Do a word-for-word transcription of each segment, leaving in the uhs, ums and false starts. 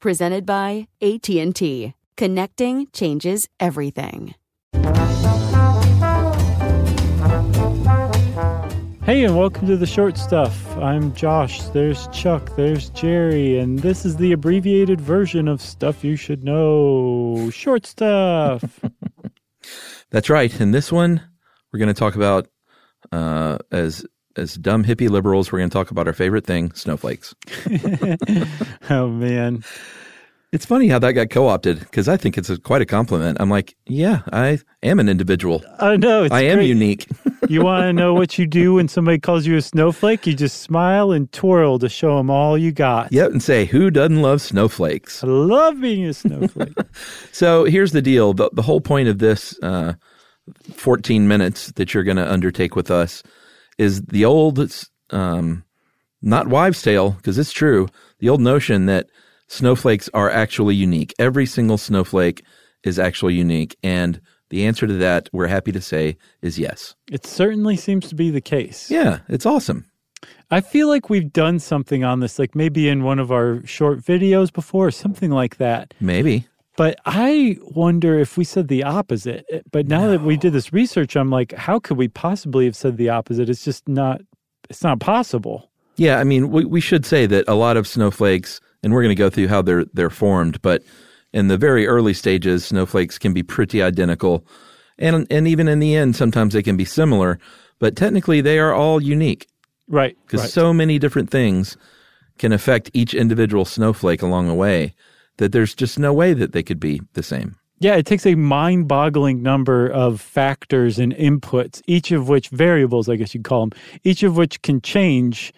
Presented by A T and T. Connecting changes everything. Hey, and welcome to The Short Stuff. I'm Josh, there's Chuck, there's Jerry, and this is the abbreviated version of Stuff You Should Know, Short Stuff. That's right. In this one, we're going to talk about, uh, as As dumb hippie liberals, we're going to talk about our favorite thing, snowflakes. Oh, man. It's funny how that got co-opted, because I think it's a, quite a compliment. I'm like, yeah, I am an individual. I know. It's I great. am unique. You want to know what you do when somebody calls you a snowflake? You just smile and twirl to show them all you got. Yep, and say, who doesn't love snowflakes? I love being a snowflake. So here's the deal. The, the whole point of this uh, fourteen minutes that you're going to undertake with us is the old, um, not wives' tale, because it's true, the old notion that snowflakes are actually unique. Every single snowflake is actually unique. And the answer to that, we're happy to say, is yes. It certainly seems to be the case. Yeah, it's awesome. I feel like we've done something on this, like maybe in one of our short videos before, or something like that. Maybe. But I wonder if we said the opposite. But now no. that we did this research, I'm like, how could we possibly have said the opposite? It's just not, it's not possible. Yeah, I mean, we, we should say that a lot of snowflakes, and we're going to go through how they're they're formed, but in the very early stages, snowflakes can be pretty identical. And, and even in the end, sometimes they can be similar. But technically, they are all unique. Right. Because right. so many different things can affect each individual snowflake along the way, that there's just no way that they could be the same. Yeah, it takes a mind-boggling number of factors and inputs, each of which variables, I guess you'd call them, each of which can change,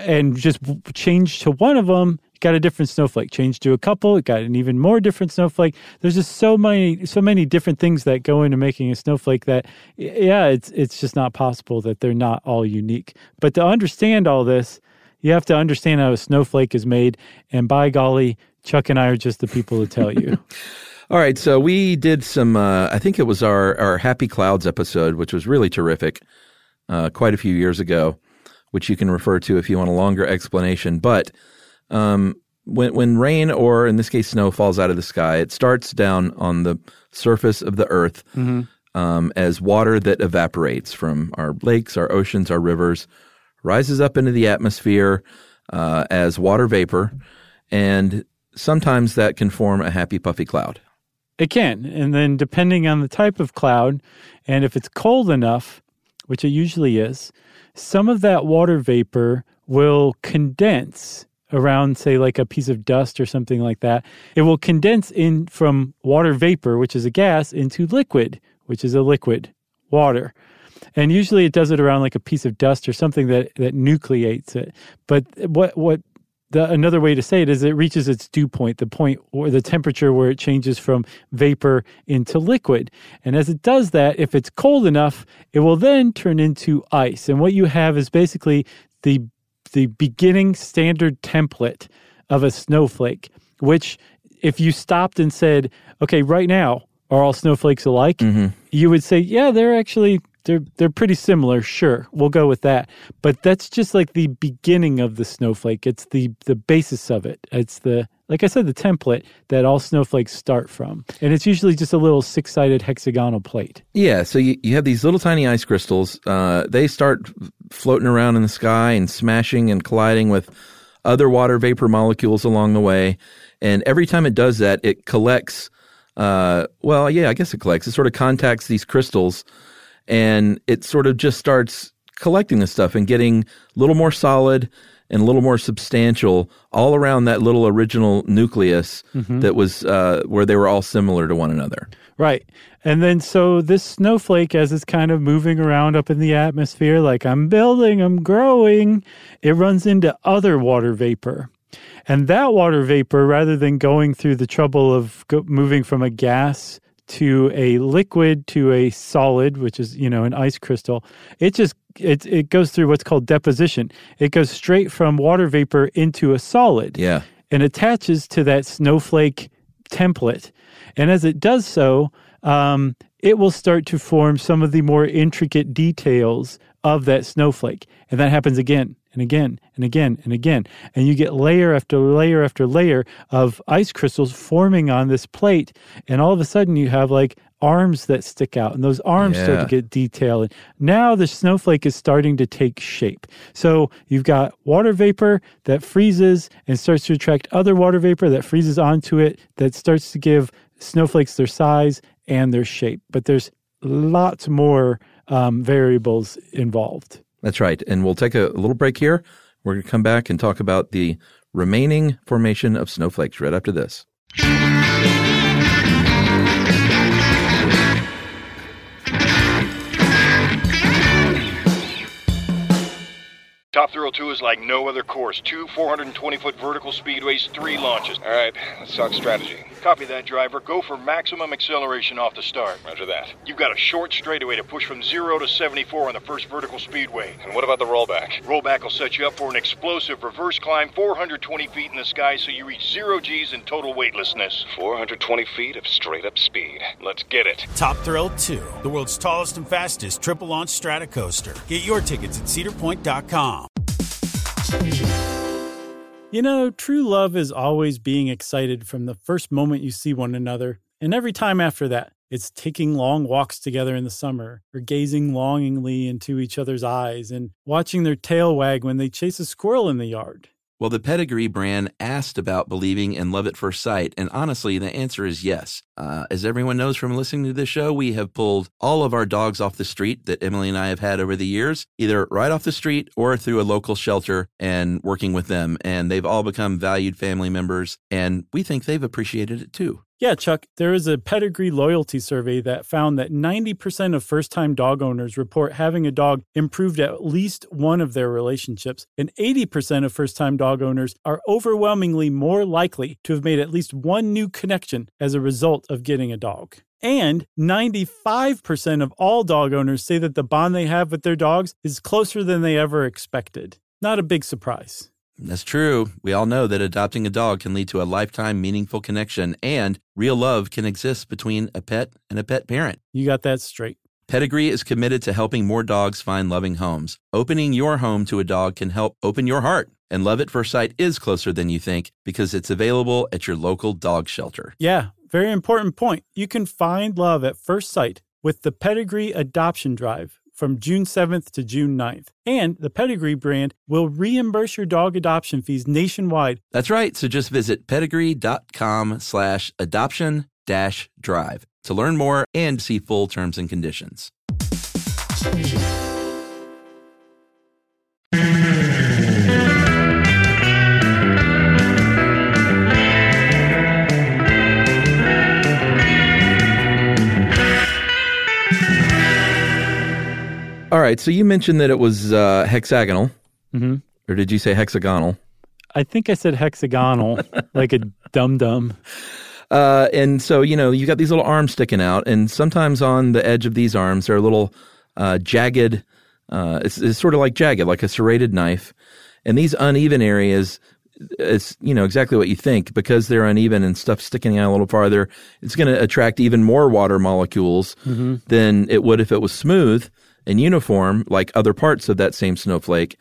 and just change to one of them, you got a different snowflake. Change to a couple, it got an even more different snowflake. There's just so many so many different things that go into making a snowflake that, yeah, it's it's just not possible that they're not all unique. But to understand all this, you have to understand how a snowflake is made, and by golly, Chuck and I are just the people to tell you. All right, so we did some, uh, I think it was our, our Happy Clouds episode, which was really terrific uh, quite a few years ago, which you can refer to if you want a longer explanation. But um, when, when rain, or in this case snow, falls out of the sky, it starts down on the surface of the earth mm-hmm. um, as water that evaporates from our lakes, our oceans, our rivers, rises up into the atmosphere uh, as water vapor, and sometimes that can form a happy, puffy cloud. It can. And then depending on the type of cloud, and if it's cold enough, which it usually is, some of that water vapor will condense around, say, like a piece of dust or something like that. It will condense in from water vapor, which is a gas, into liquid, which is a liquid, water. And usually it does it around like a piece of dust or something that, that nucleates it. But what what... The, another way to say it is it reaches its dew point, the point or the temperature where it changes from vapor into liquid. And as it does that, if it's cold enough, it will then turn into ice. And what you have is basically the the beginning standard template of a snowflake, which if you stopped and said, okay, right now, are all snowflakes alike? Mm-hmm. You would say, yeah, they're actually... They're they're pretty similar, sure. We'll go with that. But that's just like the beginning of the snowflake. It's the the basis of it. It's the, like I said, the template that all snowflakes start from. And it's usually just a little six-sided hexagonal plate. Yeah, so you, you have these little tiny ice crystals. Uh, they start floating around in the sky and smashing and colliding with other water vapor molecules along the way. And every time it does that, it collects, uh, well, yeah, I guess it collects. It sort of contacts these crystals, and it sort of just starts collecting this stuff and getting a little more solid and a little more substantial all around that little original nucleus mm-hmm. that was uh, where they were all similar to one another. Right. And then so this snowflake, as it's kind of moving around up in the atmosphere, like I'm building, I'm growing, it runs into other water vapor. And that water vapor, rather than going through the trouble of go- moving from a gas to a liquid to a solid, which is, you know, an ice crystal, it just it it goes through what's called deposition. It goes straight from water vapor into a solid. Yeah. And attaches to that snowflake template. And as it does so, um, it will start to form some of the more intricate details of that snowflake. And that happens again and again and again and again. And you get layer after layer after layer of ice crystals forming on this plate. And all of a sudden you have like arms that stick out. And those arms yeah. start to get detailed. And now the snowflake is starting to take shape. So you've got water vapor that freezes and starts to attract other water vapor that freezes onto it, that starts to give snowflakes their size and their shape. But there's lots more um, variables involved. That's right. And we'll take a little break here. We're going to come back and talk about the remaining formation of snowflakes right after this. Top Thrill two is like no other course. Two four hundred twenty foot vertical speedways, three launches. All right, let's talk strategy. Copy that, driver. Go for maximum acceleration off the start. Roger that. You've got a short straightaway to push from zero to seventy-four on the first vertical speedway. And what about the rollback? Rollback will set you up for an explosive reverse climb four hundred twenty feet in the sky so you reach zero Gs in total weightlessness. four hundred twenty feet of straight-up speed. Let's get it. Top Thrill two, the world's tallest and fastest triple-launch strata coaster. Get your tickets at Cedar Point dot com. You know, true love is always being excited from the first moment you see one another, and every time after that. It's taking long walks together in the summer, or gazing longingly into each other's eyes and watching their tail wag when they chase a squirrel in the yard. Well, the Pedigree brand asked about believing in love at first sight, and honestly, the answer is yes. Uh, as everyone knows from listening to this show, we have pulled all of our dogs off the street that Emily and I have had over the years, either right off the street or through a local shelter and working with them, and they've all become valued family members, and we think they've appreciated it too. Yeah, Chuck, there is a Pedigree loyalty survey that found that ninety percent of first-time dog owners report having a dog improved at least one of their relationships, and eighty percent of first-time dog owners are overwhelmingly more likely to have made at least one new connection as a result of getting a dog. And ninety-five percent of all dog owners say that the bond they have with their dogs is closer than they ever expected. Not a big surprise. That's true. We all know that adopting a dog can lead to a lifetime meaningful connection, and real love can exist between a pet and a pet parent. You got that straight. Pedigree is committed to helping more dogs find loving homes. Opening your home to a dog can help open your heart. And love at first sight is closer than you think because it's available at your local dog shelter. Yeah, very important point. You can find love at first sight with the Pedigree Adoption Drive from June seventh to June ninth. And the Pedigree brand will reimburse your dog adoption fees nationwide. That's right. So just visit pedigree.com slash adoption dash drive to learn more and see full terms and conditions. All right, so you mentioned that it was uh, hexagonal, mm-hmm. or did you say hexagonal? I think I said hexagonal, like a dum-dum. Uh, and so, you know, you got these little arms sticking out, and sometimes on the edge of these arms there are little uh, jagged, uh, it's, it's sort of like jagged, like a serrated knife. And these uneven areas, it's, you know, exactly what you think. Because they're uneven and stuff sticking out a little farther, it's going to attract even more water molecules mm-hmm. than it would if it was smooth and uniform, like other parts of that same snowflake.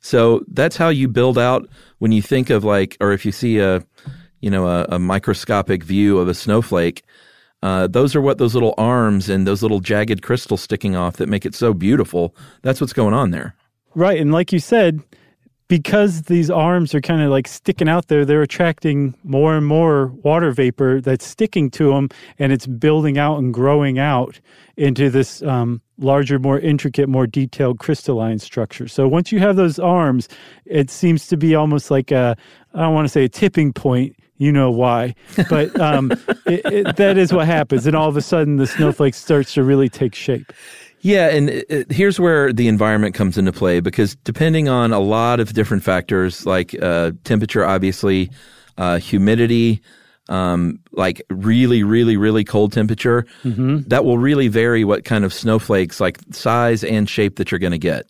So that's how you build out when you think of like, or if you see a, you know, a, a microscopic view of a snowflake, uh, those are what those little arms and those little jagged crystals sticking off that make it so beautiful. That's what's going on there. Right. And like you said, because these arms are kind of like sticking out there, they're attracting more and more water vapor that's sticking to them, and it's building out and growing out into this um, larger, more intricate, more detailed crystalline structure. So once you have those arms, it seems to be almost like a, I don't want to say a tipping point, you know why, but um, it, it, that is what happens. And all of a sudden the snowflake starts to really take shape. Yeah, and it, it, here's where the environment comes into play, because depending on a lot of different factors, like uh, temperature, obviously, uh, humidity, um, like really, really, really cold temperature, mm-hmm. that will really vary what kind of snowflakes, like size and shape that you're going to get.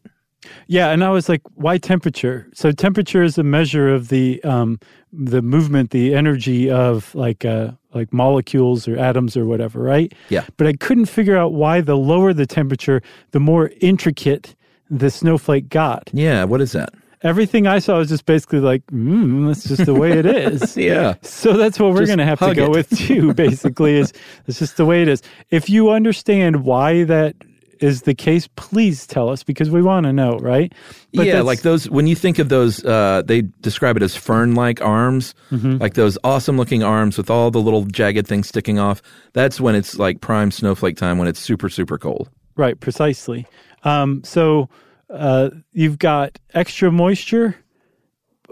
Yeah, and I was like, why temperature? So temperature is a measure of the um, the movement, the energy of like uh, like molecules or atoms or whatever, right? Yeah. But I couldn't figure out why the lower the temperature, the more intricate the snowflake got. Yeah, what is that? Everything I saw was just basically like, mm, that's just the way it is. Yeah. So that's what we're just gonna have to go it. with too, basically, is it's just the way it is. If you understand why that is the case, please tell us, because we want to know, right? But yeah, like those, when you think of those, uh, they describe it as fern-like arms, mm-hmm. like those awesome-looking arms with all the little jagged things sticking off. That's when it's like prime snowflake time, when it's super, super cold. Right, precisely. Um, so uh, you've got extra moisture,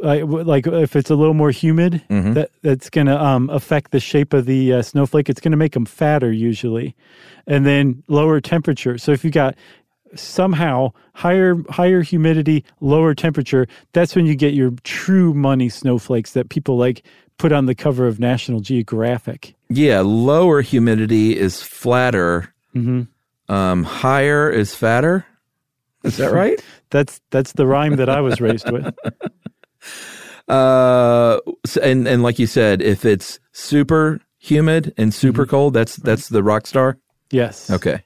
like, like if it's a little more humid, mm-hmm. that, that's going to um, affect the shape of the uh, snowflake. It's going to make them fatter usually. And then lower temperature. So if you got somehow higher higher humidity, lower temperature, that's when you get your true money snowflakes that people like put on the cover of National Geographic. Yeah, lower humidity is flatter. Mm-hmm. Um, higher is fatter. Is that right? that's that's the rhyme that I was raised with. Uh, and, and like you said, if it's super humid and super mm-hmm. cold, that's, that's the rock star? Yes. Okay.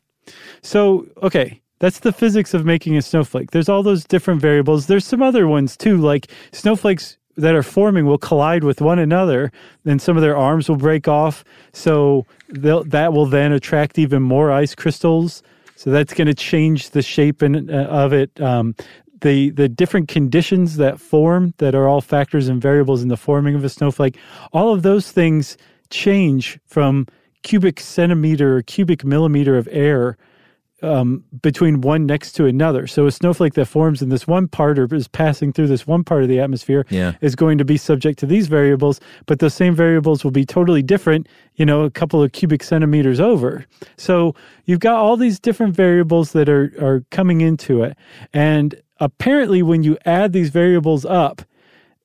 So, okay, that's the physics of making a snowflake. There's all those different variables. There's some other ones too, like snowflakes that are forming will collide with one another, and some of their arms will break off. So that will then attract even more ice crystals. So that's going to change the shape in, uh, of it. Um, The the different conditions that form, that are all factors and variables in the forming of a snowflake, all of those things change from cubic centimeter or cubic millimeter of air um, between one next to another. So a snowflake that forms in this one part, or is passing through this one part of the atmosphere, yeah. is going to be subject to these variables, but those same variables will be totally different, you know, a couple of cubic centimeters over. So you've got all these different variables that are are coming into it, and apparently, when you add these variables up,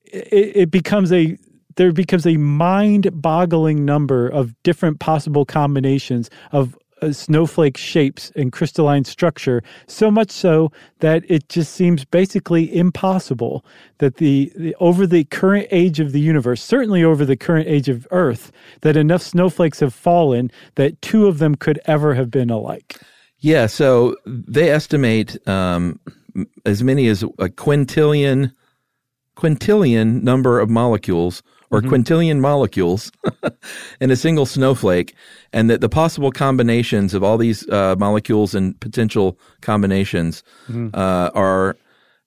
it, it becomes a there becomes a mind-boggling number of different possible combinations of uh, snowflake shapes and crystalline structure, so much so that it just seems basically impossible that the, the over the current age of the universe, certainly over the current age of Earth, that enough snowflakes have fallen that two of them could ever have been alike. Yeah, so they estimate um as many as a quintillion, quintillion number of molecules, or mm-hmm. quintillion molecules in a single snowflake, and that the possible combinations of all these uh, molecules and potential combinations mm-hmm. uh, are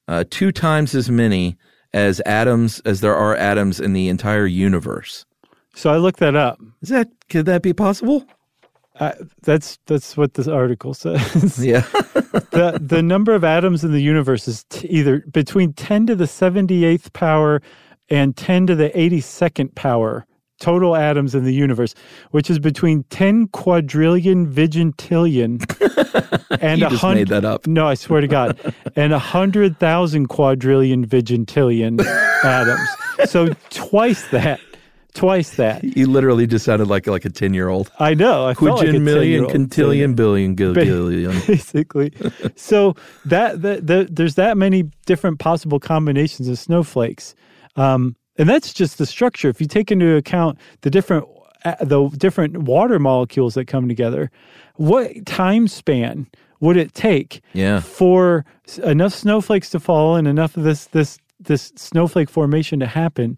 uh, two times as many as atoms as there are atoms in the entire universe. So I looked that up. Is that could that be possible? Uh, that's that's what this article says. Yeah. the the number of atoms in the universe is t- either between ten to the seventy-eighth power and ten to the eighty-second power total atoms in the universe, which is between ten quadrillion vigintillion and you a just hundred, made that up. No, I swear to God, and a hundred thousand quadrillion vigintillion atoms. So twice that. Twice that. You literally just sounded like like a ten-year-old. I know. I felt like a ten-year-old. Quintillion, billion, quintillion. Basically. So that, that, that there's that many different possible combinations of snowflakes. Um, and that's just the structure. If you take into account the different uh, the different water molecules that come together, what time span would it take yeah. for enough snowflakes to fall and enough of this this this snowflake formation to happen,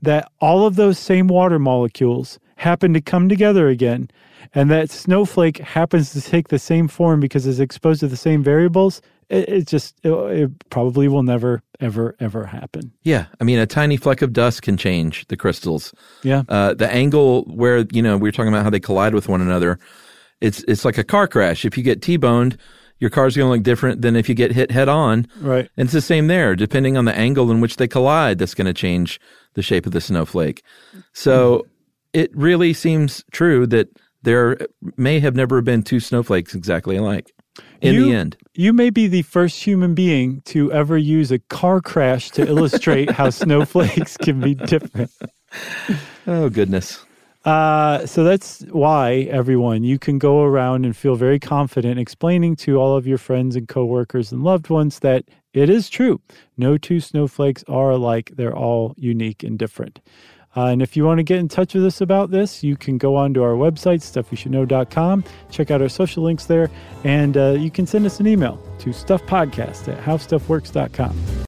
that all of those same water molecules happen to come together again, and that snowflake happens to take the same form because it's exposed to the same variables? It, it just it, it probably will never, ever, ever happen. Yeah. I mean, a tiny fleck of dust can change the crystals. Yeah. Uh, the angle where, you know, we were talking about how they collide with one another, it's it's like a car crash. If you get T-boned, your car's going to look different than if you get hit head-on. Right. And it's the same there. Depending on the angle in which they collide, that's going to change the shape of the snowflake. So it really seems true that there may have never been two snowflakes exactly alike. in you, the end. You may be the first human being to ever use a car crash to illustrate how snowflakes can be different. Oh, goodness. Uh, so that's why, everyone, you can go around and feel very confident explaining to all of your friends and coworkers and loved ones that it is true. No two snowflakes are alike. They're all unique and different. Uh, and if you want to get in touch with us about this, you can go on to our website, stuff you should know dot com, check out our social links there, and uh, you can send us an email to stuffpodcast at how stuff works dot com.